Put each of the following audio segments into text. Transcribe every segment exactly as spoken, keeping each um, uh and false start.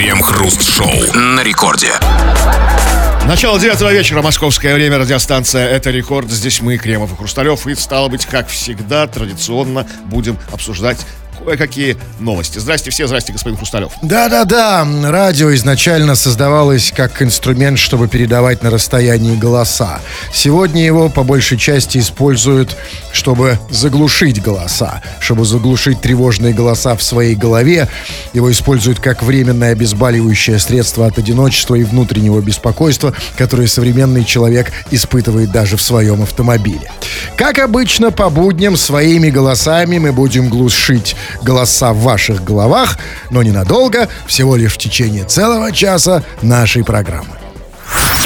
Крем-хруст-шоу на рекорде. Начало девятого вечера, московское время, радиостанция «Это рекорд». Здесь мы, Кремов и Хрусталев. И, стало быть, как всегда, традиционно будем обсуждать кое-какие новости. Здрасте все, здрасте, господин Хрусталев. Да-да-да, радио изначально создавалось как инструмент, чтобы передавать на расстоянии голоса. Сегодня его по большей части используют, чтобы заглушить голоса, чтобы заглушить тревожные голоса в своей голове. Его используют как временное обезболивающее средство от одиночества и внутреннего беспокойства, которое современный человек испытывает даже в своем автомобиле. Как обычно, по будням своими голосами мы будем глушить голоса в ваших головах, но ненадолго, всего лишь в течение целого часа нашей программы.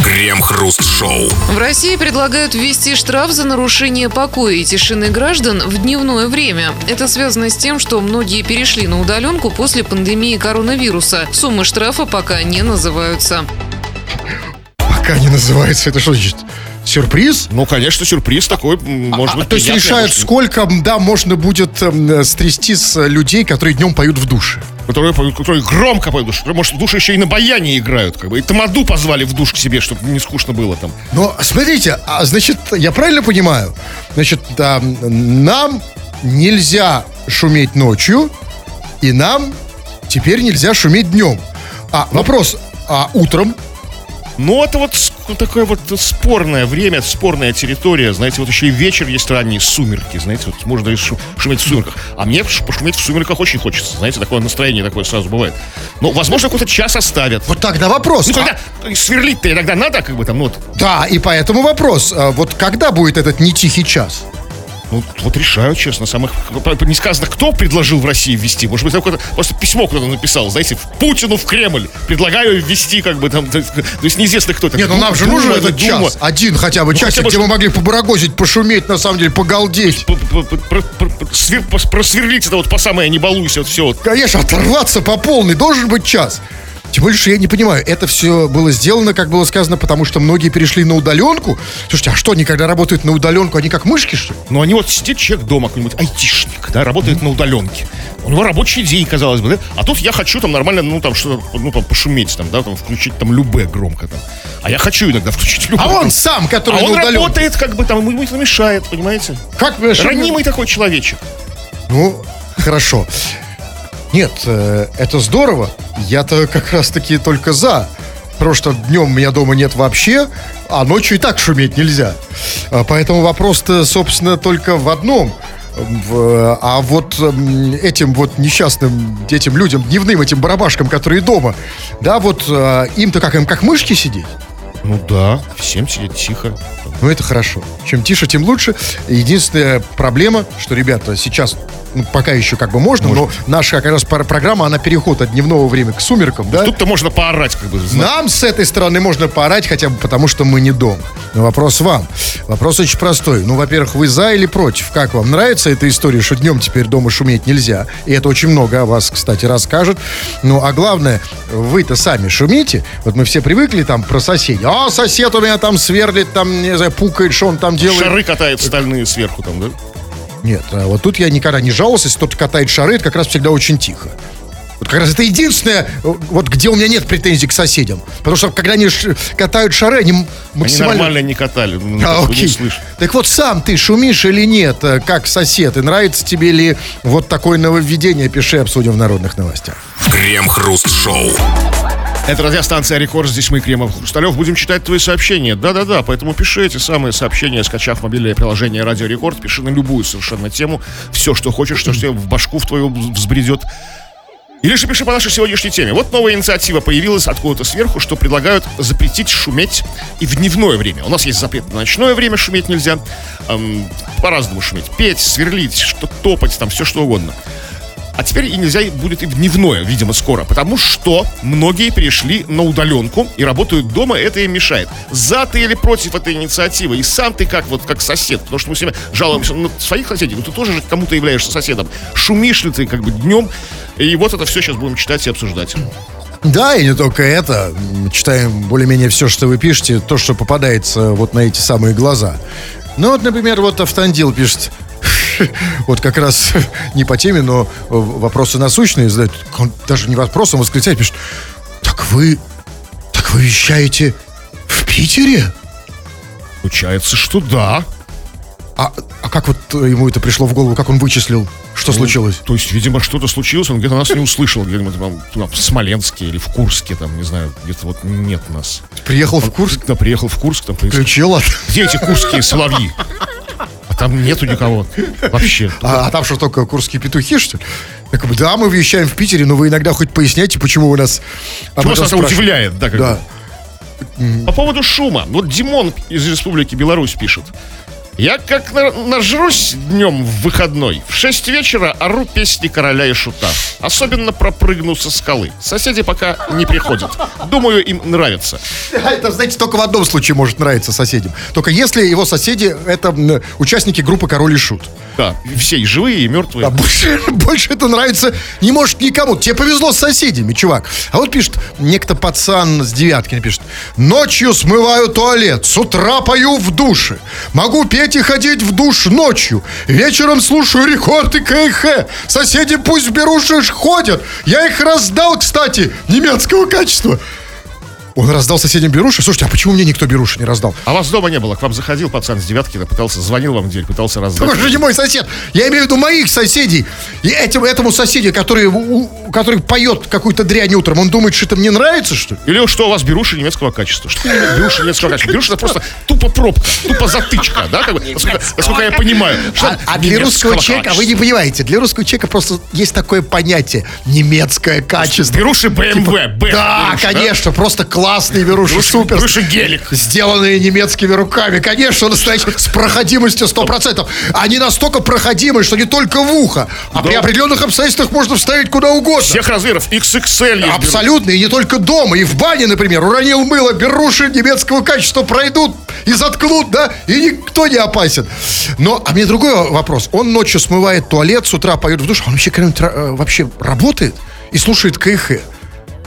Крем-хруст-шоу. В России предлагают ввести штраф за нарушение покоя и тишины граждан в дневное время. Это связано с тем, что многие перешли на удаленку после пандемии коронавируса. Суммы штрафа пока не называются. Пока не называется, это что значит? Сюрприз? Ну, конечно, сюрприз такой, может а, быть, то есть решают, может... сколько, да, можно будет э, стрясти с людей, которые днем поют в душе. Которые, которые громко поют в душе. Которые, может, в душе еще и на баяне играют, как бы. И тамаду позвали в душ к себе, чтобы не скучно было там. Но, смотрите, а, значит, я правильно понимаю? Значит, а, нам нельзя шуметь ночью, и нам теперь нельзя шуметь днем. А, вопрос, а утром? Ну, это вот такое вот спорное время, спорная территория. Знаете, вот еще и вечер есть ранние сумерки. Знаете, вот можно и шуметь в сумерках. А мне пошуметь в сумерках очень хочется. Знаете, такое настроение такое сразу бывает. Ну, возможно, какой-то час оставят. Вот тогда вопрос. Ну, когда а... сверлить-то иногда надо, как бы там, ну вот. Да, и поэтому вопрос. Вот когда будет этот нетихий час? Ну, вот решают, честно, самых... Не сказано, кто предложил в России ввести. Может быть, какое-то просто письмо кто-то написал, знаете, в Путину, в Кремль. Предлагаю ввести, как бы, там... То есть, неизвестно, кто это. Нет, ну, нам же нужен этот час. Один хотя бы ну, час, хотя бы, где мы могли побарагозить, пошуметь, на самом деле, погалдеть. Просверлить это вот по самое «не балуйся», вот все вот. Конечно, оторваться по полной должен быть час. Тем более, что я не понимаю, это все было сделано, как было сказано, потому что многие перешли на удаленку. Слушайте, а что, они когда работают на удаленку, они как мышки, что ли? Ну, они вот сидит человек дома, какой-нибудь айтишник, да, работает mm-hmm. на удаленке. У него рабочий день, казалось бы, да? А тут я хочу там нормально, ну, там, что-то, ну, там, пошуметь, там, да, там, включить там любэ громко, там. А я хочу иногда включить любэ. А он сам, который а на удаленке. А он работает, как бы, там, ему это мешает, понимаете? Как мешает? Ранимый такой человечек. Ну, хорошо. Нет, это здорово. Я-то как раз-таки только за. Потому что днем меня дома нет вообще, а ночью и так шуметь нельзя. Поэтому вопрос-то, собственно, только в одном. А вот этим вот несчастным, этим людям, дневным этим барабашкам, которые дома, да, вот им-то как, им как мышки сидеть? Ну да, всем сидеть тихо. Ну это хорошо. Чем тише, тем лучше. Единственная проблема, что, ребята, сейчас, ну, пока еще как бы можно, можно, но наша как раз программа, она переход от дневного времени к сумеркам, да? Тут-то можно поорать, как бы. Нам с этой стороны можно поорать, хотя бы потому, что мы не дома. Но вопрос вам. Вопрос очень простой. Ну, во-первых, вы за или против? Как вам нравится эта история, что днем теперь дома шуметь нельзя? И это очень много о вас, кстати, расскажет. Ну, а главное, вы-то сами шумите. Вот мы все привыкли там про соседей. А сосед у меня там сверлит, там, не знаю, пукает, что он там делает. Шары катают стальные сверху там, да? Нет, вот тут я никогда не жаловался. Если кто-то катает шары, это как раз всегда очень тихо. Вот как раз это единственное, вот где у меня нет претензий к соседям. Потому что когда они ш... катают шары, они максимально... Они нормально не катали, а, окей. Не слышно. Так вот сам ты шумишь или нет, как сосед? И нравится тебе ли вот такое нововведение? Пиши, обсудим в народных новостях. Крем-хруст-шоу. Это радиостанция «Рекорд». Здесь мы, Кремов Хрусталев. Будем читать твои сообщения. Да-да-да, поэтому пиши эти самые сообщения, скачав мобильное приложение «Радио Рекорд». Пиши на любую совершенно тему. Все, что хочешь, что тебе в башку в твою взбредет. Или же пиши по нашей сегодняшней теме. Вот новая инициатива появилась откуда-то сверху, что предлагают запретить шуметь и в дневное время. У нас есть запрет на ночное время, шуметь нельзя. Эм, по-разному шуметь. Петь, сверлить, что топать, там все что угодно. А теперь и нельзя будет и в дневное, видимо, скоро. Потому что многие перешли на удаленку и работают дома, это им мешает. За ты или против этой инициативы? И сам ты как, вот как сосед? Потому что мы всегда жалуемся на своих соседей. Но ты тоже же кому-то являешься соседом. Шумишь ли ты как бы днем? И вот это все сейчас будем читать и обсуждать. Да, и не только это. Читаем более-менее все, что вы пишете. То, что попадается вот на эти самые глаза. Ну вот, например, вот Автандил пишет. Вот как раз не по теме, но вопросы насущные задают. Даже не вопросом, а восклицать пишет. Так вы... Так вы вещаете в Питере? Получается, что да. А, а как вот ему это пришло в голову? Как он вычислил, что ну, случилось? То есть, видимо, что-то случилось, он где-то нас не услышал. Где-то там, в Смоленске или в Курске, там, не знаю, где-то вот нет нас. Приехал он, в Курск? Да, приехал в Курск. Там включил. Где эти курские соловьи? А там нету никого вообще. А, а там что, только курские петухи, что ли? Так, да, мы вещаем в Питере, но вы иногда хоть поясняйте, почему вы нас... Чего нас удивляет, да? Как да. По поводу шума. Вот Димон из Республики Беларусь пишет. Я как нажрусь днем в выходной, в шесть вечера ору песни короля и шута. Особенно пропрыгну со скалы. Соседи пока не приходят. Думаю, им нравится. Это, знаете, только в одном случае может нравиться соседям. Только если его соседи — это участники группы «Король и шут». Да, все и живые, и мертвые. Да, больше, больше это нравится не может никому. Тебе повезло с соседями, чувак. А вот пишет некто пацан с девятки, пишет. Ночью смываю туалет, с утра пою в душе. Могу петь и ходить в душ ночью. Вечером слушаю рекорд и КХ. Соседи пусть в беруши ходят. Я их раздал, кстати, немецкого качества. Он раздал соседям беруши? Слушайте, а почему мне никто беруши не раздал? А вас дома не было. К вам заходил пацан с девятки, пытался, звонил вам в дверь, пытался раздать. Он же не мой сосед. Я имею в виду моих соседей. И этим, этому соседу, который, у, который поет какую-то дрянь утром, он думает, что это мне нравится, что ли? Или что у вас беруши немецкого качества? Что беруши немецкого качества? Беруши — это просто тупо пробка, тупо затычка, да? Как бы, насколько, насколько я понимаю. А, а для русского человека, а вы не понимаете, для русского человека просто есть такое понятие — немецкое качество. Беруши бэ эм вэ. Типа, да, беруши, конечно, да? Просто классно. Классные беруши, супер. Беруши Гелик. Сделанные немецкими руками. Конечно, настоящие, с проходимостью сто процентов. Они настолько проходимые, что не только в ухо. А да. При определенных обстоятельствах можно вставить куда угодно. Всех размеров, икс икс эль. Абсолютно, беру. И не только дома, и в бане, например. Уронил мыло, беруши немецкого качества пройдут и заткнут, да? И никто не опасен. Но, а мне другой вопрос. Он ночью смывает туалет, с утра поет в душ. Он вообще, вообще работает и слушает КХ.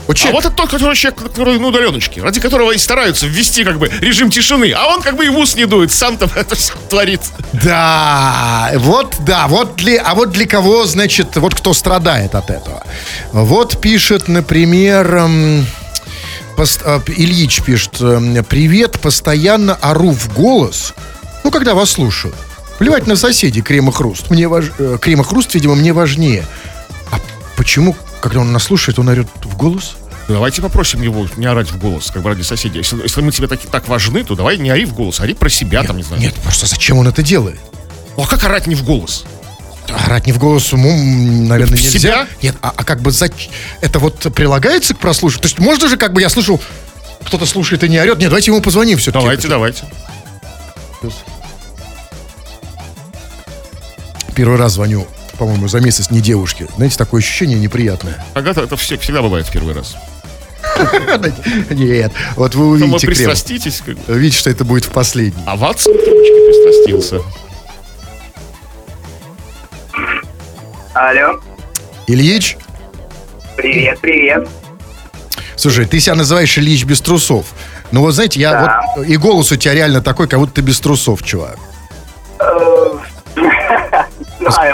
Вот а вот это тот, который человек, который на удаленочке, ради которого и стараются ввести как бы режим тишины, а он как бы и в ус не дует, сам там это все творит. Да, вот, да, вот для, а вот для кого, значит, вот кто страдает от этого. Вот пишет, например, эм, пост, э, Ильич пишет, привет, постоянно ору в голос, ну, когда вас слушаю. Плевать на соседей, Крем и Хруст, мне важ... Крем и Хруст, видимо, мне важнее. А почему... Когда он нас слушает, он орет в голос? Давайте попросим его не орать в голос, как бы ради соседей. Если, если мы тебе так, так важны, то давай не ори в голос, ори про себя, нет, там, не знаю. Нет, просто зачем он это делает? Ну, а как орать не в голос? Орать не в голос, ну, наверное, в нельзя. Себя? Нет, а, а как бы за... это вот прилагается к прослушиванию? То есть можно же, как бы я слышал, кто-то слушает и не орет. Нет, давайте ему позвоним все-таки. Давайте, давайте. Первый раз звоню. По-моему, за месяц не девушки. Знаете, такое ощущение неприятное. Когда-то это все, всегда бывает в первый раз. Нет, вот вы увидите, Крем. Пристраститесь. Видите, что это будет в последний. А Ватсон трубочки пристрастился. Алло. Ильич? Привет, привет. Слушай, ты себя называешь Ильич без трусов. Ну вот, знаете, я вот... И голос у тебя реально такой, как будто ты без трусов, чувак.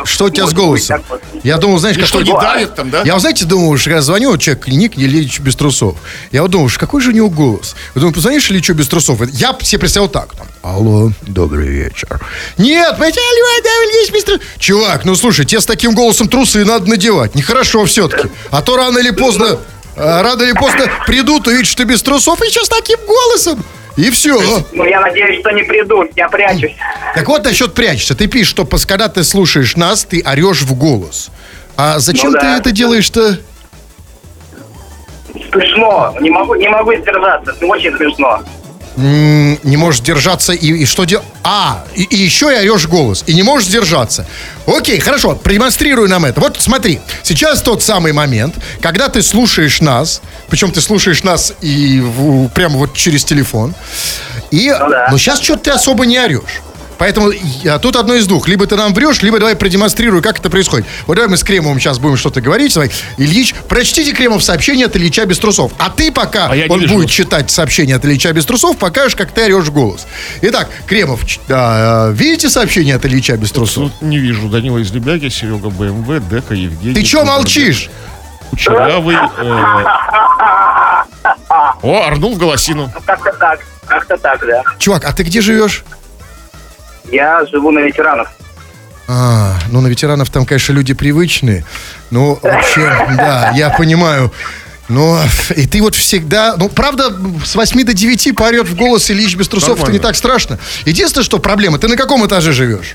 Что у тебя может с голосом? Быть, вот. Я думал, знаешь, что не давит там, да? Я, знаете, думал, что я звоню, вот человек, ник Ильич без трусов. Я вот думал, какой же у него голос? Я думаю, позвонишь Ильичу без трусов? Я себе представил так. Там, алло, добрый вечер. Нет, алло, Ильич без трусов. Чувак, ну слушай, тебе с таким голосом трусы надо надевать. Нехорошо все-таки. А то рано или поздно, рано или поздно придут, увидят, что ты без трусов, и еще с таким голосом. И все. Ну, я надеюсь, что не придут, я прячусь. Так вот насчет прячешься. Ты пишешь, что когда ты слушаешь нас, ты орешь в голос. А зачем ну, да. ты это делаешь-то? Смешно. Не могу, не могу сдержаться. Очень смешно. М-м, не можешь держаться и, и что делать? А, и, и еще и орешь голос. И не можешь держаться. Окей, хорошо, продемонстрирую нам это. Вот смотри, сейчас тот самый момент, когда ты слушаешь нас, причем ты слушаешь нас и в, прямо вот через телефон. И, ну, да. Но сейчас что-то ты особо не орешь. Поэтому я, тут одно из двух. Либо ты нам врешь, либо давай продемонстрируй, как это происходит. Вот давай мы с Кремовым сейчас будем что-то говорить. Давай. Ильич, прочтите, Кремов, сообщение от Ильича без трусов. А ты пока, а он будет читать сообщение от Ильича без трусов, покажешь, как ты орешь голос. Итак, Кремов, а, видите сообщение от Ильича без трусов? Тут не вижу. Данила из Лебяги, Серега БМВ, Дека, Евгений. Ты че молчишь? Кучерявый... Э... Да. О, орнул в голосину. Ну, как-то так, как-то так, да. Чувак, а ты где живешь? Я живу на Ветеранов. А, ну на Ветеранов там, конечно, люди привычные. Ну, вообще, да, я понимаю. Ну, и ты вот всегда... Ну, правда, с восьми до девяти поорет в голос Ильич без трусов, нормально. Это не так страшно. Единственное, что проблема, ты на каком этаже живешь?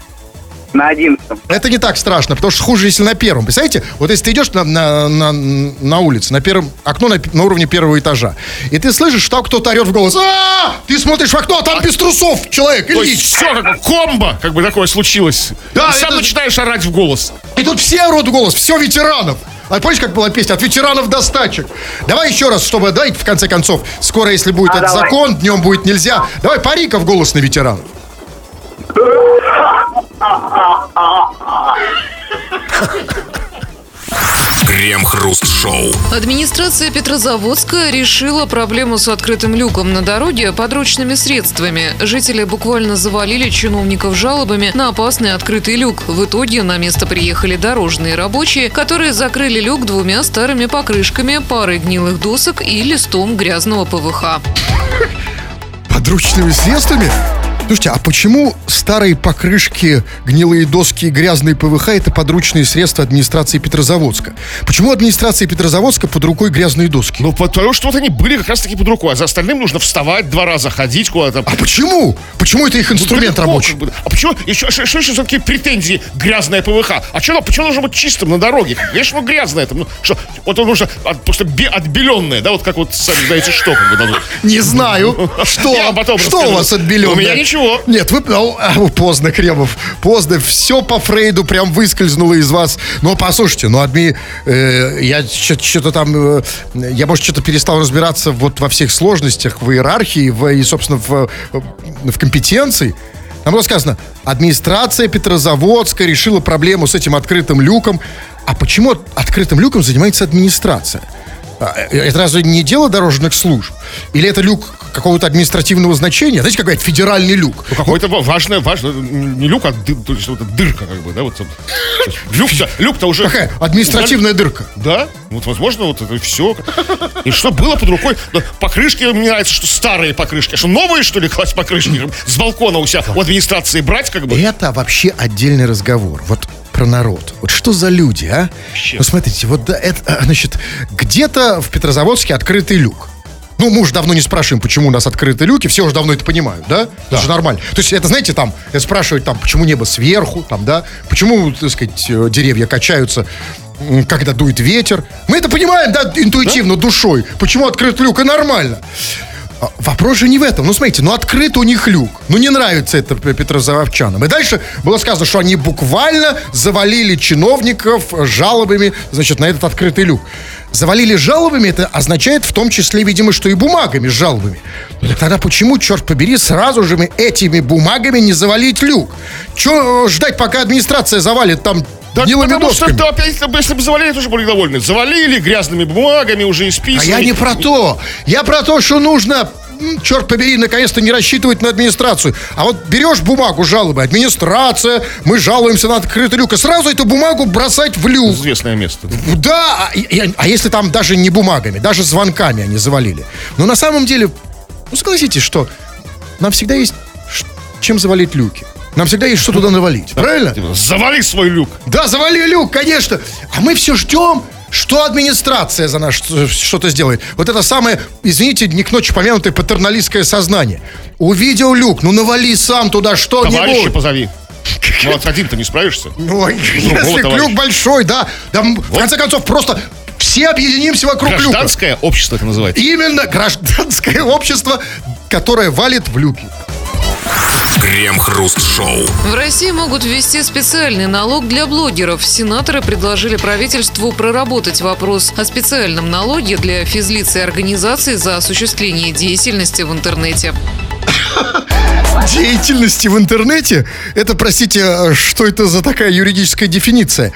На одиннадцатом. Это не так страшно, потому что хуже, если на первом. Представляете, вот если ты идешь на, на, на, на улице, на первом, окно на, на уровне первого этажа, и ты слышишь, что кто-то орет в голос, а ты смотришь в окно, а там без трусов человек, Ильич. Все, как комбо, как бы такое случилось. Да, сам начинаешь орать в голос. И тут все орут в голос, все Ветеранов. А помнишь, как была песня? От ветеранов до стачек. Давай еще раз, чтобы... Давай, в конце концов, скоро, если будет а этот давай. закон, днем будет нельзя. Давай пари-ка в голос на ветеранов. Крем-хруст-шоу. Администрация Петрозаводска решила проблему с открытым люком на дороге подручными средствами. Жители буквально завалили чиновников жалобами на опасный открытый люк. В итоге на место приехали дорожные рабочие, которые закрыли люк двумя старыми покрышками, парой гнилых досок и листом грязного ПВХ. Подручными средствами? Слушайте, а почему старые покрышки, гнилые доски и грязные ПВХ – это подручные средства администрации Петрозаводска? Почему администрация Петрозаводска под рукой грязные доски? Ну, потому что вот они были как раз-таки под рукой, а за остальным нужно вставать, два раза ходить куда-то. А почему? Почему это их инструмент ну, рабочий? Как бы. А почему? Еще, что еще все-таки претензии грязное ПВХ? А что, почему должно быть чистым на дороге? Конечно, ну, грязное там. Ну, что, вот оно нужно от, просто бе, отбеленное, да, вот как вот, сами знаете, что? Не знаю, что у вас отбеленное? У меня ничего. Нет, вы... Ну, поздно, Кремов. Поздно. Все по Фрейду прям выскользнуло из вас. Но послушайте, ну, адми... Э, я что-то там... Э, я, может, что-то перестал разбираться вот во всех сложностях, в иерархии в, и, собственно, в, в компетенции. Там было сказано, администрация Петрозаводска решила проблему с этим открытым люком. А почему открытым люком занимается администрация? Это разве не дело дорожных служб? Или это люк какого-то административного значения? Знаете, какой-то федеральный люк? Ну, какой-то важный, важный, не люк, а дыр, то есть, вот, дырка, как бы, да? Вот, люк-то, люк-то уже... Какая административная удали... дырка? Да, вот, возможно, вот это все. И что было под рукой? Покрышки, мне нравится, что старые покрышки. А что, новые, что ли, класть покрышки? С балкона у себя, у администрации брать, как бы? Это вообще отдельный разговор. Вот... про народ. Вот что за люди, а? Ну, смотрите, вот да, это, значит, где-то в Петрозаводске открытый люк. Ну, мы уже давно не спрашиваем, почему у нас открыты люки, все уже давно это понимают, да? Да. Это же нормально. То есть, это, знаете, там, спрашивают, там, почему небо сверху, там, да? Почему, так сказать, деревья качаются, когда дует ветер. Мы это понимаем, да, интуитивно, да? Душой. Почему открыт люк? И нормально. Вопрос же не в этом. Ну, смотрите, ну, открыт у них люк. Ну, не нравится это петрозаводчанам. И дальше было сказано, что они буквально завалили чиновников жалобами, значит, на этот открытый люк. Завалили жалобами, это означает в том числе, видимо, что и бумагами с жалобами. Но тогда почему, черт побери, сразу же мы этими бумагами не завалить люк? Че ждать, пока администрация завалит там... Да, потому досками. Что, да, опять, если бы завалили, тоже были довольны. Завалили грязными бумагами, уже исписаны. А я не про то. Я про то, что нужно, черт побери, наконец-то не рассчитывать на администрацию. А вот берешь бумагу жалобы, администрация, мы жалуемся на открытый люк, и сразу эту бумагу бросать в люк. Известное место. Да, да а, и, а если там даже не бумагами, даже звонками они завалили. Но на самом деле, ну согласитесь, что нам всегда есть чем завалить люки. Нам всегда есть что туда навалить, да, правильно? Типа, завали свой люк. Да, завали люк, конечно. А мы все ждем, что администрация за нас что-то сделает. Вот это самое, извините, не к ночи помянутое патерналистское сознание. Увидел люк, ну навали сам туда что-нибудь. Товарища позови. Ну, один-то не справишься. Ну, если люк большой, да. В конце концов, просто... Все объединимся вокруг люка. Гражданское общество это называется. Именно гражданское общество, которое валит в люки. Крем-хруст-шоу. В России могут ввести специальный налог для блогеров. Сенаторы предложили правительству проработать вопрос о специальном налоге для физлиц и организаций за осуществление деятельности в интернете. Деятельности в интернете? Это, простите, что это за такая юридическая дефиниция?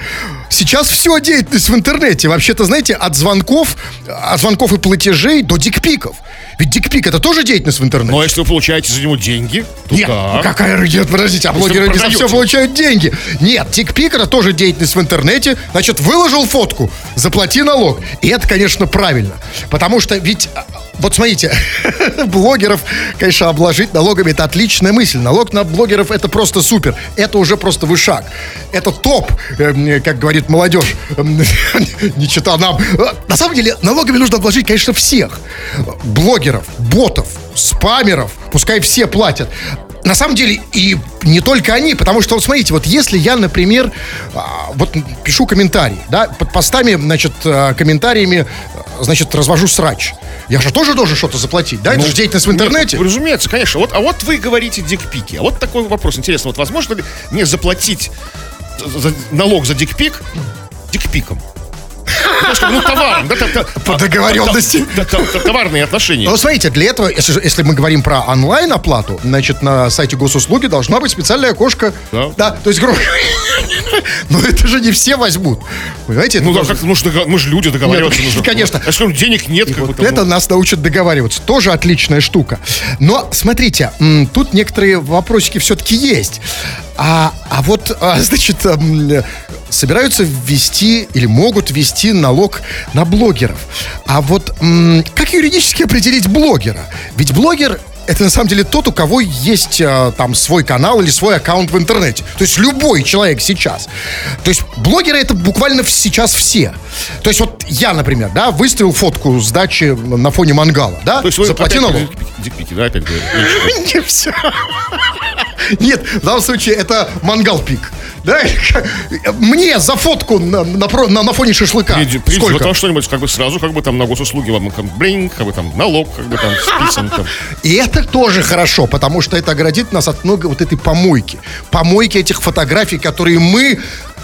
сейчас все деятельность в интернете. Вообще-то, знаете, от звонков, от звонков и платежей до дикпиков. Ведь дикпик — это тоже деятельность в интернете. Ну, а если вы получаете за него деньги, то нет, да. Какая разница? Подождите, а блогеры не за все получают деньги. Нет, дикпик — это тоже деятельность в интернете. Значит, выложил фотку, заплати налог. И это, конечно, правильно. Потому что ведь... Вот смотрите, блогеров, конечно, обложить налогами — это отличная мысль. Налог на блогеров — это просто супер. Это уже просто вышаг. Это топ, как говорит молодежь. Не чита нам. На самом деле, налогами нужно обложить, конечно, всех. Блогеров, ботов, спамеров. Пускай все платят. На самом деле, и не только они, потому что, вот смотрите, вот если я, например, вот пишу комментарий, да, под постами, значит, комментариями, значит, развожу срач. Я же тоже должен что-то заплатить, да? Ну, это же деятельность в интернете. Нет, разумеется, конечно. Вот, а вот вы говорите дикпики. А вот такой вопрос. Интересно, вот возможно ли мне заплатить за, за, налог за дикпик дикпиком? Потому что, ну, товаром, да, да, по договоренности. Да, да, да, товарные отношения. Ну, смотрите, для этого, если, если мы говорим про онлайн-оплату, значит, на сайте Госуслуги должна быть специальное окошко. Да. Да, то есть, грубо говоря, ну, это же не все возьмут. Понимаете? Ну, да, должен... как, ну что, мы же люди договариваться нет, нужно. Конечно. А что, денег нет. Как вот это нас научат договариваться. Тоже отличная штука. Но, смотрите, тут некоторые вопросики все-таки есть. А, а вот, а, значит, собираются ввести или могут ввести налог на блогеров. А вот м- как юридически определить блогера? Ведь блогер — это на самом деле тот, у кого есть э, там свой канал или свой аккаунт в интернете. То есть любой человек сейчас. То есть блогеры — это буквально сейчас все. То есть вот я, например, да, выставил фотку с дачи на фоне мангала, да? То есть вы заплатил налог. Дикпики, да, опять говорю. Не все. Нет, в данном случае это мангал-пик. Да? Мне за фотку на, на, на, на фоне шашлыка. При, при, сколько? Вот там что-нибудь как бы сразу, как бы там на Госуслуги вам как бы, блин, как бы там налог, как бы там списан. Там. И это тоже хорошо, потому что это оградит нас от много вот этой помойки. Помойки этих фотографий, которые мы...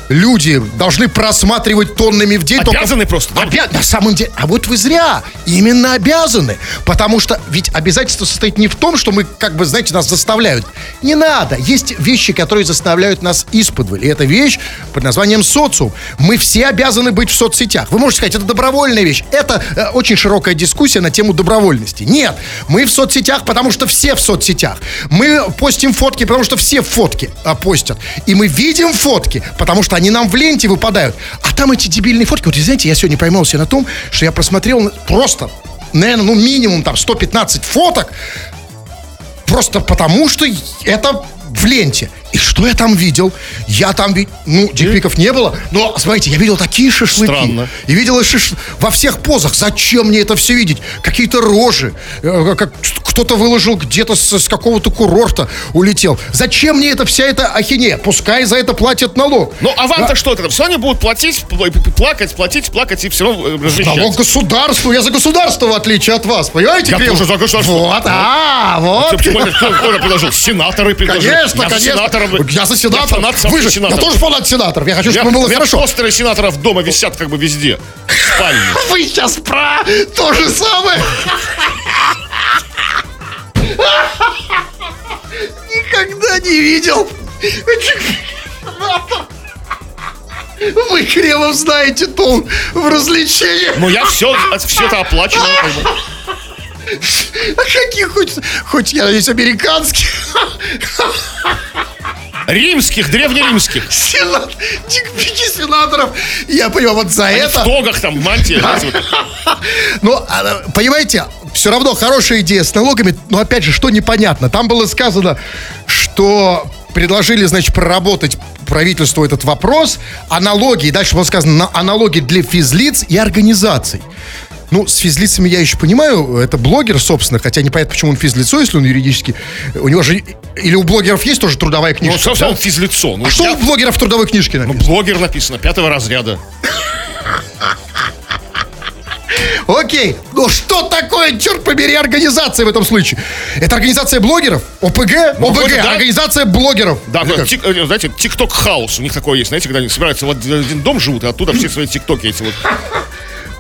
Люди должны просматривать тоннами в день. Обязаны только... просто, да? Обя... На самом деле, а вот вы зря. Именно обязаны. Потому что ведь обязательство состоит не в том, что мы, как бы, знаете, нас заставляют. Не надо. Есть вещи, которые заставляют нас исподволь. И эта вещь под названием социум. Мы все обязаны быть в соцсетях. Вы можете сказать, это добровольная вещь. Это э, очень широкая дискуссия на тему добровольности. Нет. Мы в соцсетях, потому что все в соцсетях. Мы постим фотки, потому что все фотки э, постят. И мы видим фотки, потому что они нам в ленте выпадают. А там эти дебильные фотки. Вот, знаете, я сегодня поймал себя на том, что я просмотрел просто, наверное, ну, минимум там сто пятнадцать фоток. Просто потому, что это в ленте. И что я там видел? Я там видел... Ну, дикпиков не было. Но, смотрите, я видел такие шашлыки. Странно. И видел шаш... во всех позах. Зачем мне это все видеть? Какие-то рожи. Как... Кто-то выложил где-то с, с какого-то курорта, улетел. Зачем мне это вся эта ахинея? Пускай за это платят налог. Ну, а вам-то а... что это? Все они будут платить, плакать, платить, плакать и все равно размещать. Налог государству. Я за государство, в отличие от вас. Понимаете? Я Крем? Тоже за государство. Вот, а, вот. Кто-то предложил. Сенаторы предложили. Конечно, конечно. Я за сенаторов. Я, фанат, вы же, сенаторов. Я тоже фанат сенаторов. Я хочу, чтобы я, было я хорошо. Постеры сенаторов дома висят как бы везде. В спальне. Вы сейчас про то же самое. Никогда не видел. Вы, Кремов, знаете толк в развлечениях. Ну, я все, все это оплачиваю. А какие хоть, хоть я надеюсь, американские? Римских, древнеримских. Сенат, дикпики сенаторов. Я понимаю, вот за они это... в тогах там, мантия. Да. Ну, понимаете, все равно хорошая идея с налогами, но опять же, что непонятно. Там было сказано, что предложили, значит, проработать правительству этот вопрос, о налоге, и дальше было сказано, о налоге для физлиц и организаций. Ну, с физлицами я еще понимаю, это блогер, собственно, хотя непонятно, почему он физлицо, если он юридически. У него же. Или у блогеров есть тоже трудовая книжка? Ну, собственно, да? Он физлицо. Ну, а я... что у блогеров в трудовой книжке написано? Ну, блогер написано, пятого разряда. Окей, ну что такое, черт побери, организация в этом случае? Это организация блогеров? ОПГ? Ну, ОПГ, да? Организация блогеров. Да, да, тик, знаете, тикток-хаус у них такое есть, знаете, когда они собираются в один дом, живут, и оттуда все свои тиктоки эти вот...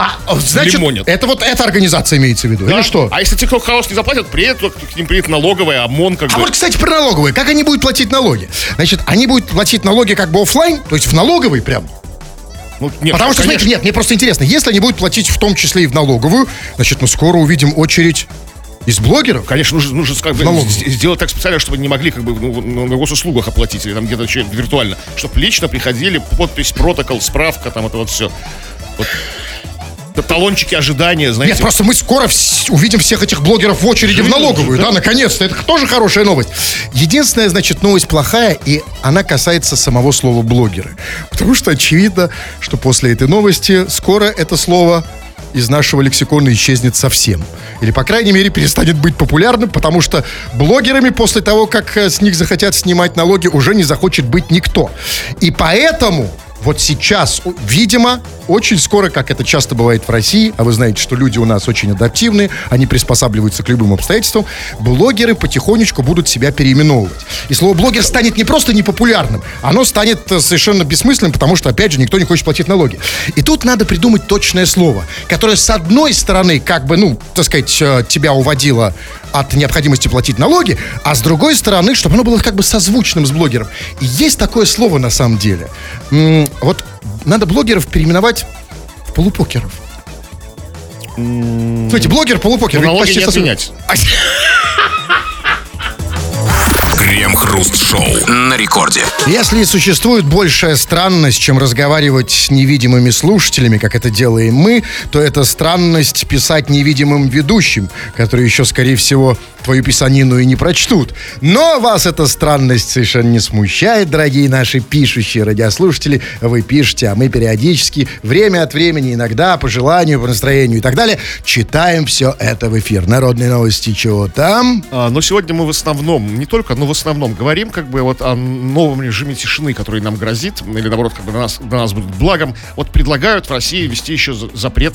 А, значит, лимонят. Это вот эта организация имеется в виду, да? Или что? А если TikTok House не заплатят, приедет, к ним приедет налоговая, ОМОН как бы. А вот, кстати, про налоговые. Как они будут платить налоги? Значит, они будут платить налоги как бы офлайн, то есть в налоговой прям. Ну, нет, потому что, конечно... смотрите, нет, мне просто интересно. Если они будут платить в том числе и в налоговую, значит, мы скоро увидим очередь из блогеров? Конечно, нужно, нужно как бы, сделать так специально, чтобы они не могли как бы, ну, на госуслугах оплатить или там где-то еще виртуально. Чтобы лично приходили, подпись, протокол, справка, там это вот все. Вот. Талончики ожидания, знаете. Нет, просто мы скоро вс- увидим всех этих блогеров в очереди Живем, в налоговую, да, да, наконец-то. Это тоже хорошая новость. Единственная, значит, новость плохая, и она касается самого слова «блогеры». Потому что очевидно, что после этой новости скоро это слово из нашего лексикона исчезнет совсем. Или, по крайней мере, перестанет быть популярным, потому что блогерами после того, как с них захотят снимать налоги, уже не захочет быть никто. И поэтому... вот сейчас, видимо, очень скоро, как это часто бывает в России, а вы знаете, что люди у нас очень адаптивны, они приспосабливаются к любым обстоятельствам, блогеры потихонечку будут себя переименовывать. И слово «блогер» станет не просто непопулярным, оно станет совершенно бессмысленным, потому что, опять же, никто не хочет платить налоги. И тут надо придумать точное слово, которое, с одной стороны, как бы, ну, так сказать, тебя уводило от необходимости платить налоги, а с другой стороны, чтобы оно было как бы созвучным с блогером. И есть такое слово на самом деле. Вот надо блогеров переименовать в полупокеров. Mm-hmm. Смотрите, блогер-полупокер. Налоги почти не отменять. Крем-хруст-шоу на рекорде. Если существует большая странность, чем разговаривать с невидимыми слушателями, как это делаем мы, то это странность писать невидимым ведущим, которые еще, скорее всего, твою писанину и не прочтут. Но вас эта странность совершенно не смущает, дорогие наши пишущие радиослушатели. Вы пишете, а мы периодически, время от времени, иногда, по желанию, по настроению и так далее, читаем все это в эфир. Народные новости, чего там? А, но сегодня мы в основном, не только, но в основном, В основном говорим как бы вот о новом режиме тишины, который нам грозит, или наоборот, как бы для нас, для нас будет благом. Вот предлагают в России ввести еще запрет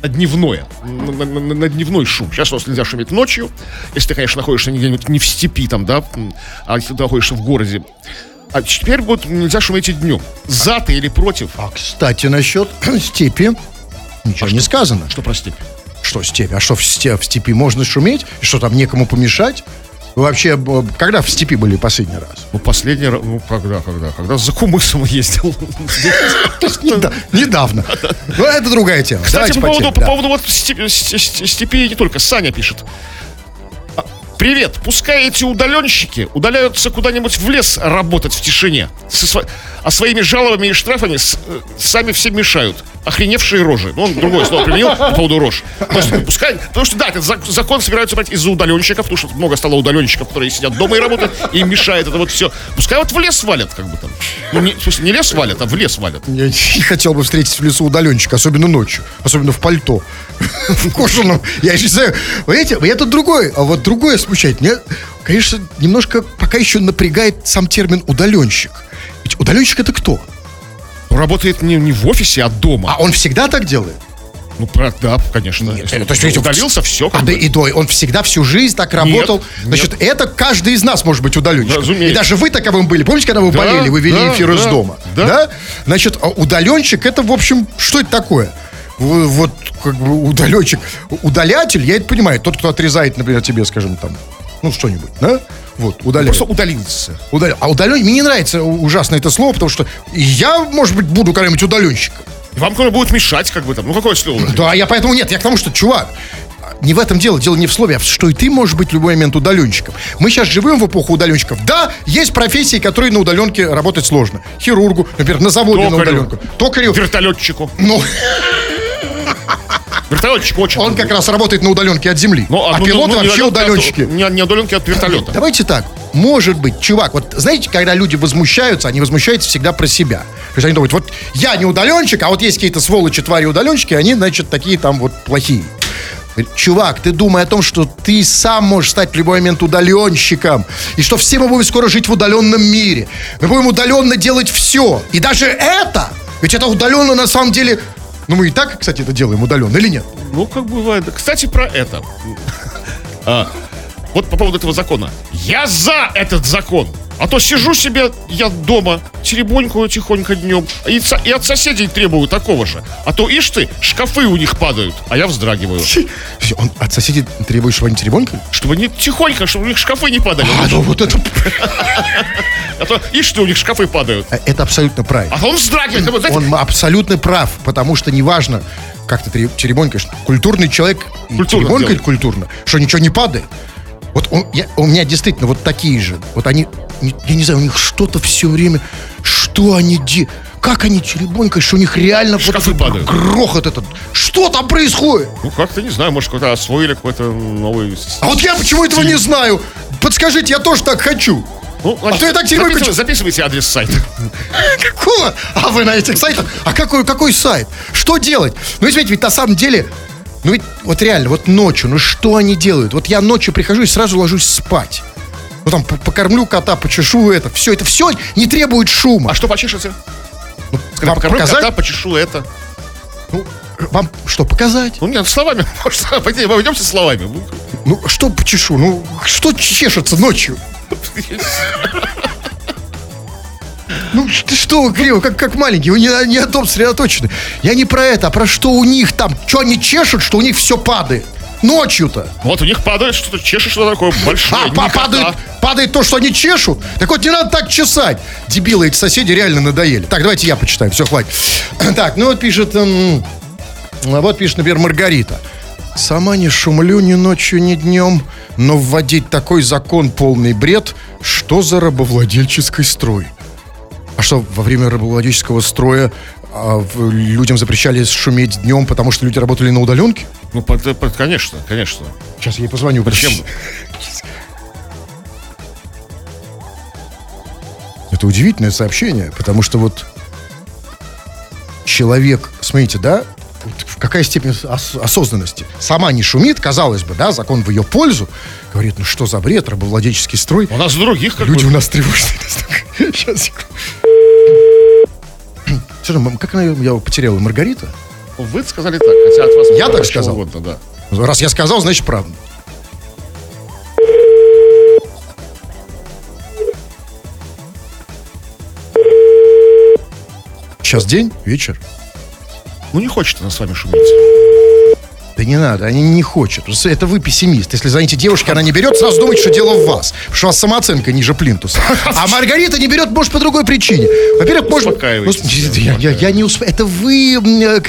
на дневное, на, на, на дневной шум. Сейчас у нас нельзя шуметь ночью, если ты, конечно, находишься где-нибудь не в степи там, да, а если ты находишься в городе. А теперь вот нельзя шуметь и днем. За ты или против? А, кстати, насчет степи ничего а не что? сказано. Что про степь? Что степь? А что в степи можно шуметь? И что там некому помешать? Вы вообще, когда в степи были последний раз? Ну, последний раз, ну, когда, когда, когда за Кумысом ездил. Недавно. Но это другая тема. Кстати, по поводу степи не только Саня пишет. Привет, пускай эти удаленщики удаляются куда-нибудь в лес работать в тишине. А своими жалобами и штрафами сами все мешают. Охреневшие рожи. Ну, он другое слово применил по поводу рож. То есть, пускай, потому что, да, этот закон собираются брать из-за удаленщиков, потому что много стало удаленщиков, которые сидят дома и работают, и им мешает это вот все. Пускай вот в лес валят, как бы там. Ну, не, в смысле, не лес валят, а в лес валят. Я не хотел бы встретить в лесу удаленщика, особенно ночью. Особенно в пальто. В кожаном. Я еще не знаю. Понимаете, я тут другой. А вот другое смущает. Меня, конечно, немножко пока еще напрягает сам термин «удаленщик». Ведь удаленщик — это кто? Работает не, не в офисе, а дома. А он всегда так делает? Ну, да, конечно. Нет, это, то есть, удалился, все. А да и до, он всегда всю жизнь так работал. Нет, Значит, нет. это каждый из нас может быть удаленщиком. Да, и даже вы таковым были. Помните, когда вы да, болели, вы вели да, эфир да, из дома? Да. да. Значит, удаленщик — это, в общем, что это такое? Вот, как бы, удаленщик. Удалятель, я это понимаю, тот, кто отрезает, например, тебе, скажем, там, ну, что-нибудь, да? Вот, удаляю. Просто удалился. Удалю. А удален... мне не нравится ужасно это слово, потому что я, может быть, буду когда-нибудь удаленщиком. Вам кто-то будет мешать, как бы там. Ну, какое слово? Да, я поэтому нет. Я к тому, что, чувак, не в этом дело. Дело не в слове, а что и ты можешь быть в любой момент удаленщиком. Мы сейчас живем в эпоху удаленщиков. Да, есть профессии, которые на удаленке работать сложно. Хирургу, например, на заводе Токарю. на удаленку. Токарю. Вертолетчику. Ну... Вертолетчик очень. Он как раз работает на удаленке от земли. Но, а ну, пилоты ну, ну, вообще удаленщики. От, не, не удаленки от вертолета. Давайте так. Может быть, чувак, вот знаете, когда люди возмущаются, они возмущаются всегда про себя. То есть они думают, вот я не удаленщик, а вот есть какие-то сволочи, твари удаленщики, они, значит, такие там вот плохие. Чувак, ты думай о том, что ты сам можешь стать в любой момент удаленщиком. И что все мы будем скоро жить в удаленном мире. Мы будем удаленно делать все. И даже это, ведь это удаленно на самом деле... Ну, мы и так, кстати, это делаем удаленно, или нет? Ну, как бывает. Кстати, про это. а, вот по поводу этого закона. Я за этот закон. А то сижу себе, я дома, теребонькую тихонько днем, и, и от соседей требую такого же. А то, ишь ты, шкафы у них падают, а я вздрагиваю. Все, он от соседей требует, чтобы они теребонькали? Чтобы не тихонько, чтобы у них шкафы не падали. А, ну вот это... А то, ишь ты, у них шкафы падают. Это абсолютно правильно. А он вздрагивает. Он абсолютно прав, потому что неважно, как ты теребонькаешь. Культурный человек теребонькает культурно, что ничего не падает. Вот он, я, у меня действительно вот такие же. Вот они, я не знаю, у них что-то все время. Что они делают? Как они черебонькают, что у них реально шкафы падают. Грохот этот. Что там происходит? Ну как-то не знаю, может, куда-то освоили какой-то новый. А вот я почему этого не знаю? Подскажите, я тоже так хочу. Ну, а то я так теребонькаю. Записывайте, записывайте адрес сайта. Какого? А вы на этих сайтах? А какой, какой сайт? Что делать? Ну, извините, ведь на самом деле... Ну ведь, вот реально, вот ночью, ну что они делают? Вот я ночью прихожу и сразу ложусь спать. Ну там, покормлю кота, почешу это. Все это, все не требует шума. А что почешете? Ну, вам покормлю показать? Кота, почешу это. Ну, вам что, показать? Ну, нет, словами, может, обойдемся словами. Ну, что почешу? Ну, что чешется ночью? Ну, что вы криво, как, как маленький, вы не, не о том сосредоточены. Я не про это, а про что у них там, что они чешут, что у них все падает. Ночью-то. Вот у них падает что-то, чешет что-то такое большое. А, падает, падает то, что они чешут? Так вот не надо так чесать. Дебилы эти соседи реально надоели. Так, давайте я почитаю, все, хватит. Так, ну вот пишет, эм, вот пишет, например, Маргарита. Сама не шумлю ни ночью, ни днем, но вводить такой закон полный бред, что за рабовладельческий строй. А что, во время рабовладельческого строя а, людям запрещали шуметь днем, потому что люди работали на удаленке? Ну, под, под, конечно, конечно. Сейчас я ей позвоню. Зачем? Это удивительное сообщение, потому что вот человек, смотрите, да, какая степень осознанности. Сама не шумит, казалось бы, да, закон в ее пользу. Говорит, ну что за бред, рабовладельческий строй. У нас других как люди у нас тревожные. Сейчас, секунду. Как она, я потеряла, Маргарита? Вы сказали так, хотя от вас... Я так сказал? Угодно, да. Раз я сказал, значит правда. Сейчас день, вечер. Ну не хочет она с вами шуметь. Да не надо, они не хотят. Это вы пессимист. Если звоните девушке, она не берет, сразу думает, что дело в вас. Потому что у вас самооценка ниже плинтуса. А Маргарита не берет, может, по другой причине. Во-первых, может... Я, я, я не усп... Это вы,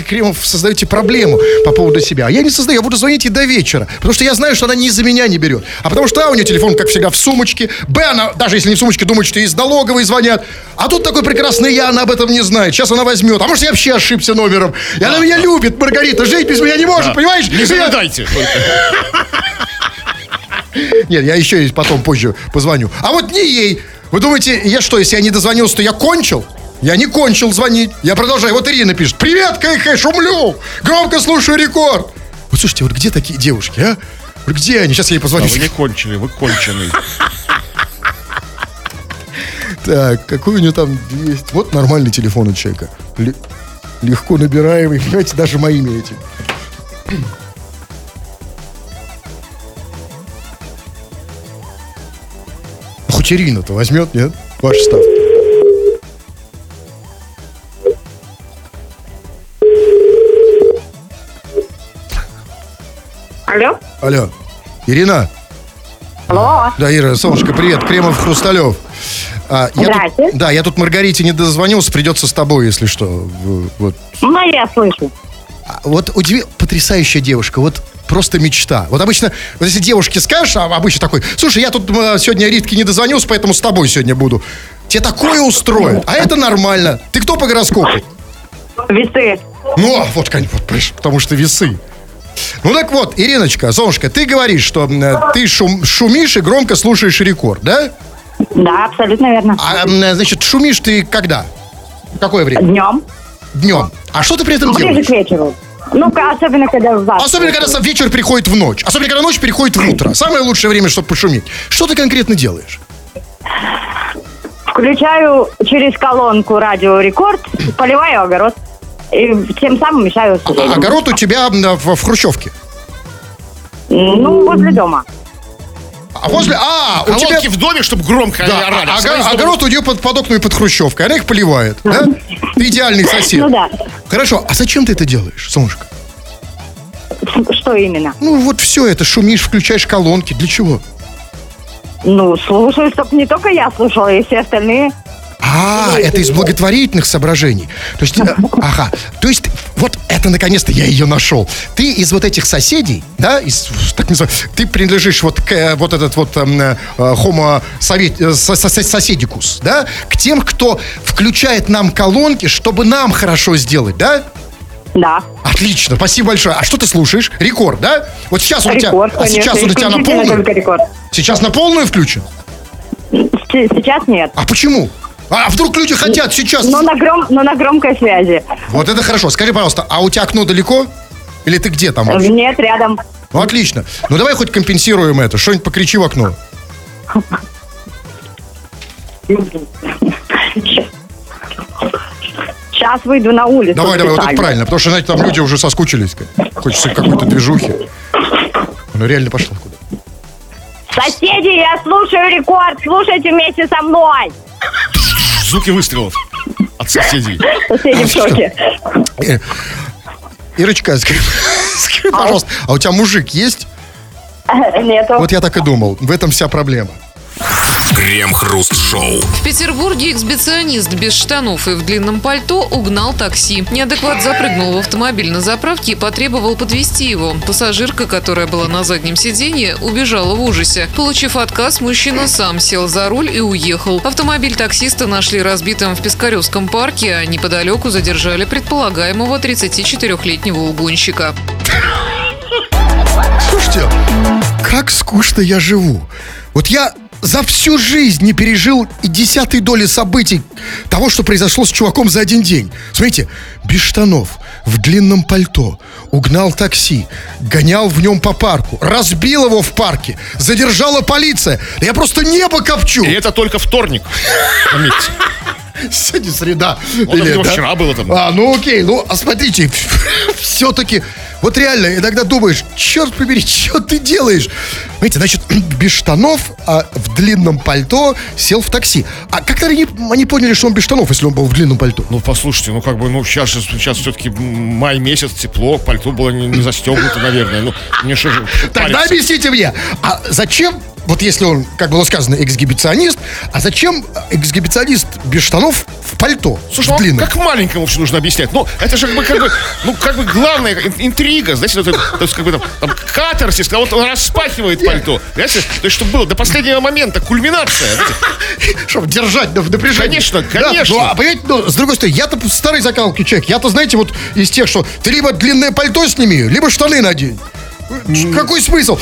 Кремов, создаете проблему по поводу себя. А я не создаю, я буду звонить ей до вечера. Потому что я знаю, что она ни за меня не берет. А потому что, а, у нее телефон, как всегда, в сумочке. Б, она, даже если не в сумочке, думает, что ей из налоговой звонят. А тут такой прекрасный я, она об этом не знает. Сейчас она возьмет. А может, я вообще ошибся номером. И она меня любит, Маргарита. Жить без меня не может, понимаешь? Не задайте. Нет, я еще потом позже позвоню. А вот не ей. Вы думаете, я что, если я не дозвонился, то я кончил? Я не кончил звонить. Я продолжаю. Вот Ирина пишет. Привет, КХ, шумлю. Громко слушаю рекорд. Вот слушайте, вот где такие девушки, а? Вот где они? Сейчас я ей позвоню. А вы не кончили, вы конченый. Так, какой у нее там есть? Вот нормальный телефон у человека. Легко набираемый. Понимаете, даже моими этим. Хоть Ирина-то возьмет, нет? Ваши ставки. Алло? Алло. Ирина? Алло. Да, Ира, солнышко, привет. Кремов, Хрусталев. А, я тут, да, я тут Маргарите не дозвонился. Придется с тобой, если что. Вот. Ну, я слышу. Вот удивил, потрясающая девушка, вот просто мечта. Вот обычно, вот если девушке скажешь, а обычно такой, слушай, я тут сегодня Ритке не дозвонился, поэтому с тобой сегодня буду. Тебе такое устроят, а это нормально. Ты кто по гороскопу? Весы. Ну, вот, конечно, потому что весы. Ну так вот, Ириночка, солнышко, ты говоришь, что ты шум, шумишь и громко слушаешь рекорд, да? Да, абсолютно верно. А, значит, шумишь ты когда? В какое время? Днем. Днем. А что ты при этом ближе делаешь? Ближе к вечеру. Ну, особенно, когда в завтра. Особенно, когда вечер приходит в ночь. Особенно, когда ночь переходит в утро. Самое лучшее время, чтобы пошуметь. Что ты конкретно делаешь? Включаю через колонку «Радио Рекорд», поливаю огород. И тем самым мешаю соседям. А огород у тебя в, в хрущевке? Ну, возле дома. а возле... А, у тебя... в доме, чтобы громко да, орали. А, огород дома... у нее под, под окнами под хрущевкой. Она их поливает. Да? Ты идеальный сосед. Ну да. Хорошо. А зачем ты это делаешь, солнышко? Что именно? Ну вот все это. Шумишь, включаешь колонки. Для чего? Ну, слушаю, чтобы не только я слушала, и все остальные... А, это из благотворительных соображений. То есть, ага, то есть, вот это наконец-то я ее нашел. Ты из вот этих соседей, да, из, так называемых, ты принадлежишь вот к вот этот вот э, homo соседикус, да, к тем, кто включает нам колонки, чтобы нам хорошо сделать, да? Да. Отлично, спасибо большое. А что ты слушаешь? Рекорд, да? Вот сейчас он у тебя, а сейчас он у тебя на полную. Сейчас на полную включен? Сейчас нет. А почему? А вдруг люди хотят сейчас... Но на, гром... Но на громкой связи. Вот это хорошо. Скажи, пожалуйста, а у тебя окно далеко? Или ты где там вообще? Нет, рядом. Ну, отлично. Ну, давай хоть компенсируем это. Что-нибудь покричи в окно. Сейчас выйду на улицу. Давай, давай, вот это правильно. Потому что, знаете, там люди уже соскучились. Хочется какой-то движухи. Ну, реально пошла куда. Соседи, я слушаю рекорд. Слушайте вместе со мной. Звуки выстрелов от соседей. Соседи в шоке. Ирочка, скажи, скажи, пожалуйста, а у тебя мужик есть? Нету. Вот я так и думал. В этом вся проблема. Крем-хруст-шоу. В Петербурге эксбиционист без штанов и в длинном пальто угнал такси. Неадекват запрыгнул в автомобиль на заправке и потребовал подвезти его. Пассажирка, которая была на заднем сиденье, убежала в ужасе. Получив отказ, мужчина сам сел за руль и уехал. Автомобиль таксиста нашли разбитым в Пискаревском парке, а неподалеку задержали предполагаемого тридцатичетырехлетнего угонщика. Слушайте, как скучно я живу. Вот я... За всю жизнь не пережил и десятой доли событий того, что произошло с чуваком за один день. Смотрите, без штанов, в длинном пальто, угнал такси, гонял в нем по парку, разбил его в парке, задержала полиция. Я просто небо копчу. И это только вторник. Помните. Сегодня среда. Вот или, да? Вчера было там. А, ну окей, ну а смотрите, все-таки, вот реально, иногда думаешь, черт побери, что ты делаешь? Знаете, значит, без штанов, а в длинном пальто сел в такси. А как-то они, они поняли, что он без штанов, если он был в длинном пальто? Ну, послушайте, ну как бы, ну сейчас, сейчас все-таки май месяц, тепло, пальто было не, не застегнуто, наверное. Ну, мне что же тогда объясните мне, а зачем... Вот если он, как было сказано, эксгибиционист, а зачем эксгибиционист без штанов в пальто? Слушай, ну, как маленькому все нужно объяснять? Ну, это же как бы, как бы, ну, как бы главная интрига, знаете, ну, то есть, как бы там, там катарсис, вот он распахивает пальто, знаете, то есть, чтобы было до последнего момента, кульминация. Чтобы держать напряжение. Конечно, конечно. Да, ну, а, понимаете, ну, с другой стороны, я-то старый закалки человек, я-то, знаете, вот из тех, что ты либо длинное пальто сними, либо штаны надень. Mm. Какой смысл?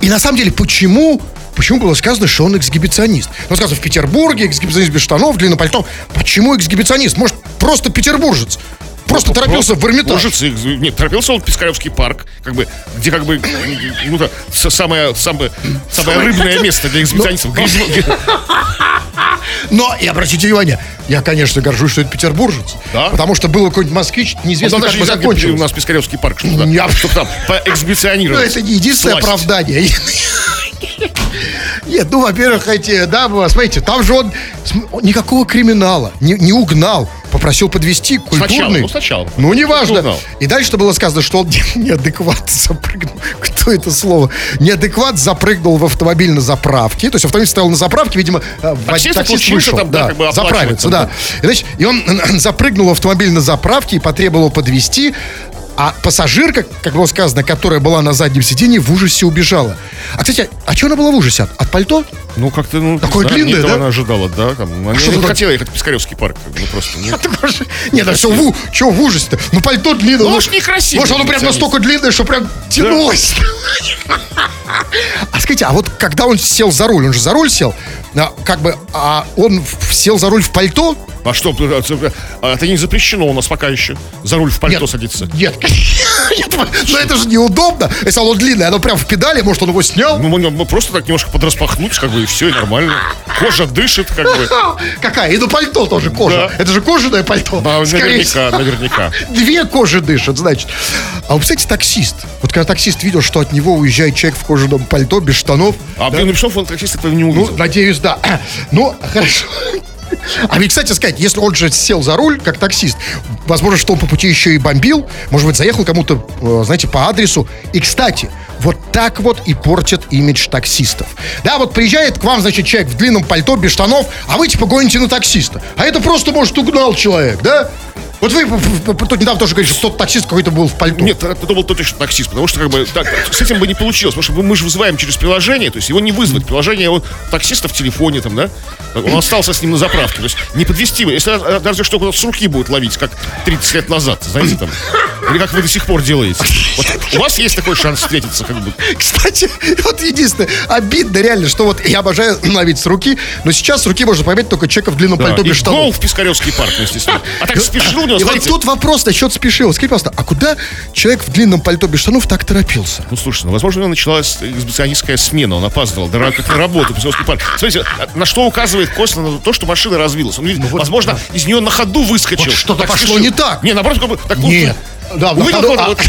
И на самом деле, почему... Почему было сказано, что он эксгибиционист? Ну, сказано, в Петербурге эксгибиционист без штанов, длинным пальто. Почему эксгибиционист? Может, просто петербуржец? Просто ну, торопился просто в Эрмитаж. Ложится, нет, торопился он в Пискаревский парк, как бы, где как бы ну, да, самое, самое, самое рыбное место для эксгибиционистов. Но, и обратите внимание, я, конечно, горжусь, что это петербуржец. Да? Потому что был какой-нибудь москвич, неизвестно, как бы закончил. У нас Пискаревский парк, чтобы, да, чтобы там поэксгибиционировать. Ну, это не единственное оправдание. Нет, ну, во-первых, эти, да, смотрите, там же он никакого криминала не, не угнал. Попросил подвести культурный. Сначала, ну, сначала. Ну, неважно. Угнал. И дальше было сказано, что он неадекват запрыгнул. Кто это слово? Неадекват запрыгнул в автомобиль на заправке. То есть автомобиль стоял на заправке, видимо, водитель так услышал. Там, да, да, как бы заправиться, да. И, значит, и он запрыгнул в автомобиль на заправке и потребовал подвести. А пассажирка, как было сказано, которая была на заднем сидении, в ужасе убежала. А, кстати, а чего она была в ужасе? От, от пальто? Ну, как-то, ну... Такое длинное, да? Она ожидала, да. Там, а она не хотела ехать в Пискаревский парк. Ну, просто... Нет, да все, чего в ужасе-то? Ну, пальто длинное. Ну, уж некрасиво. Может, оно прям настолько длинное, что прям тянулось. А скажите, а вот когда он сел за руль, он же за руль сел, как бы, а он сел за руль в пальто... А что? Это не запрещено у нас пока еще. За руль в пальто нет, садиться. Нет. Но это же неудобно. Если оно длинное, оно прям в педали, может, он его снял? Ну, просто так немножко подраспахнуть, как бы, и все, и нормально. Кожа дышит, как бы. Какая? И на пальто тоже кожа. Это же кожаное пальто. Наверняка, наверняка. Две кожи дышат, значит. А вы представляете, таксист. Вот когда таксист видел, что от него уезжает человек в кожаном пальто, без штанов. А блин, без штанов он таксист этого не увидел. Ну, надеюсь, да. Ну, хорошо. А ведь, кстати сказать, если он же сел за руль, как таксист, возможно, что он по пути еще и бомбил, может быть, заехал кому-то, знаете, по адресу. И, кстати, вот так вот и портят имидж таксистов. Да, вот приезжает к вам, значит, человек в длинном пальто, без штанов, а вы, типа, гоните на таксиста. А это просто, может, угнал человек, да? Вот вы тут недавно тоже говорили, что тот таксист какой-то был в пальто. Нет, это был тот еще таксист, потому что как бы так, с этим бы не получилось, потому что мы же вызываем через приложение, то есть его не вызвать. Приложение его таксиста в телефоне там, да? Он остался с ним на заправке, то есть не подвести его. Если даже что кто-то с руки будет ловить, как тридцать лет назад, знаете там, или как вы до сих пор делаете. Вот, у вас есть такой шанс встретиться, как бы. Кстати, вот единственное обидно реально, что вот я обожаю ловить с руки, но сейчас с руки можно поймать только человека в длинном да, пальто без штанов. Гол в Пискаревский парк, естественно. А так спешил. И вот тут вопрос насчет спешил. Скажите, пожалуйста, а куда человек в длинном пальто без штанов так торопился? Ну, слушайте, ну, возможно, у него началась экспедиционистская смена. Он опаздывал на работу. Смотрите, на что указывает косвенно то, что машина развилась. Он, ну, возможно, вот, да, из нее на ходу выскочил. Вот что-то так пошло спешил. Не так. Не, наоборот, как бы... Так, нет. Да, увидел, ходу, а... вот,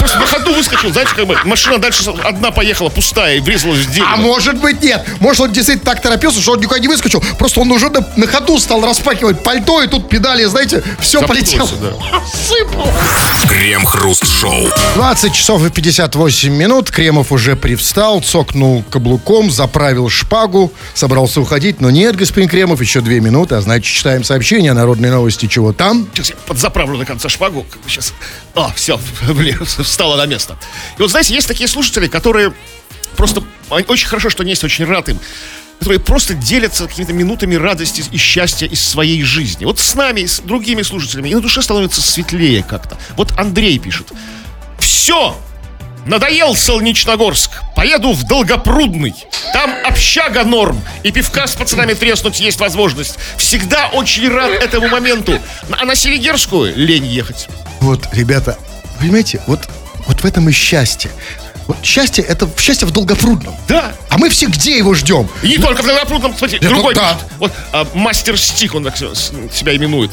просто на ходу выскочил, знаете, как бы машина дальше одна поехала, пустая, и врезалась в дерево. А может быть нет, может он действительно так торопился, что он никуда не выскочил. Просто он уже на, на ходу стал распахивать пальто, и тут педали, знаете, все полетело, да. Сыпало. Крем-хруст шоу. Двадцать часов и пятьдесят восемь минут. Кремов уже привстал, цокнул каблуком, заправил шпагу, собрался уходить, но нет, господин Кремов, еще две минуты. А значит, читаем сообщения, народные новости. Чего там? Сейчас я подзаправлю до конца шпагу. Сейчас... О, все, блин, встала на место. И вот, знаете, есть такие слушатели, которые просто... Очень хорошо, что они есть, очень рад им. Которые просто делятся какими-то минутами радости и счастья из своей жизни. Вот с нами, с другими слушателями. И на душе становится светлее как-то. Вот Андрей пишет. Все! Надоел Солнечногорск. Поеду в Долгопрудный. Там общага норм. И пивка с пацанами треснуть есть возможность. Всегда очень рад этому моменту. А на Селигерскую лень ехать. Вот, ребята, понимаете, вот, вот в этом и счастье. Вот счастье, это счастье в Долгопрудном. Да. А мы все где его ждем? И не Но... только в Долгопрудном, смотрите, я другой. Да. Вот а, мастер Стик, он так себя именует.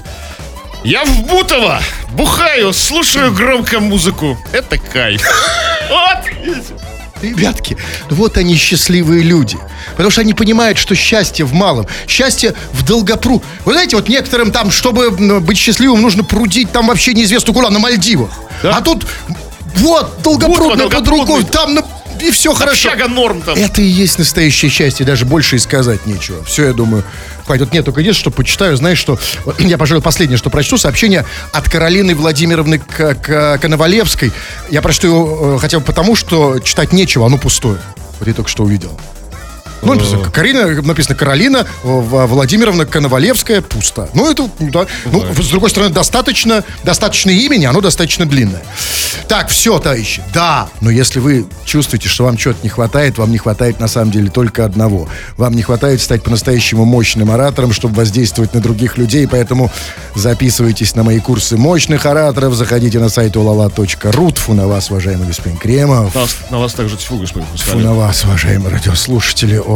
Я в Бутово, бухаю, слушаю громко музыку. Это кайф. Вот. Ребятки, вот они счастливые люди. Потому что они понимают, что счастье в малом. Счастье в долгопру. Вы знаете, вот некоторым там, чтобы быть счастливым, нужно прудить там вообще неизвестно куда, на Мальдивах, да? А тут вот, долгопрудный под рукой. Там на... и все хорошо. Норм там. Это и есть настоящее счастье. Даже больше и сказать нечего. Все, я думаю, хватит. Вот нет, только единственное, что почитаю. Знаешь, что... Я, пожалуй, последнее, что прочту. Сообщение от Каролины Владимировны Коновалевской. Я прочту его хотя бы потому, что читать нечего. Оно пустое. Вот я только что увидел. Ну, написано, Карина, написано Каролина Владимировна Коновалевская, пусто. Ну, это, да. Ну, с другой стороны, достаточно, достаточно имени, оно достаточно длинное. Так, все, товарищи, да. Но если вы чувствуете, что вам чего-то не хватает, вам не хватает на самом деле только одного. Вам не хватает стать по-настоящему мощным оратором, чтобы воздействовать на других людей. Поэтому записывайтесь на мои курсы мощных ораторов. Заходите на сайт улала точка ру. Тфу на вас, уважаемый господин Кремов. На вас, на вас также тьфу, господин Пискарев. Тфу на вас, уважаемые радиослушатели.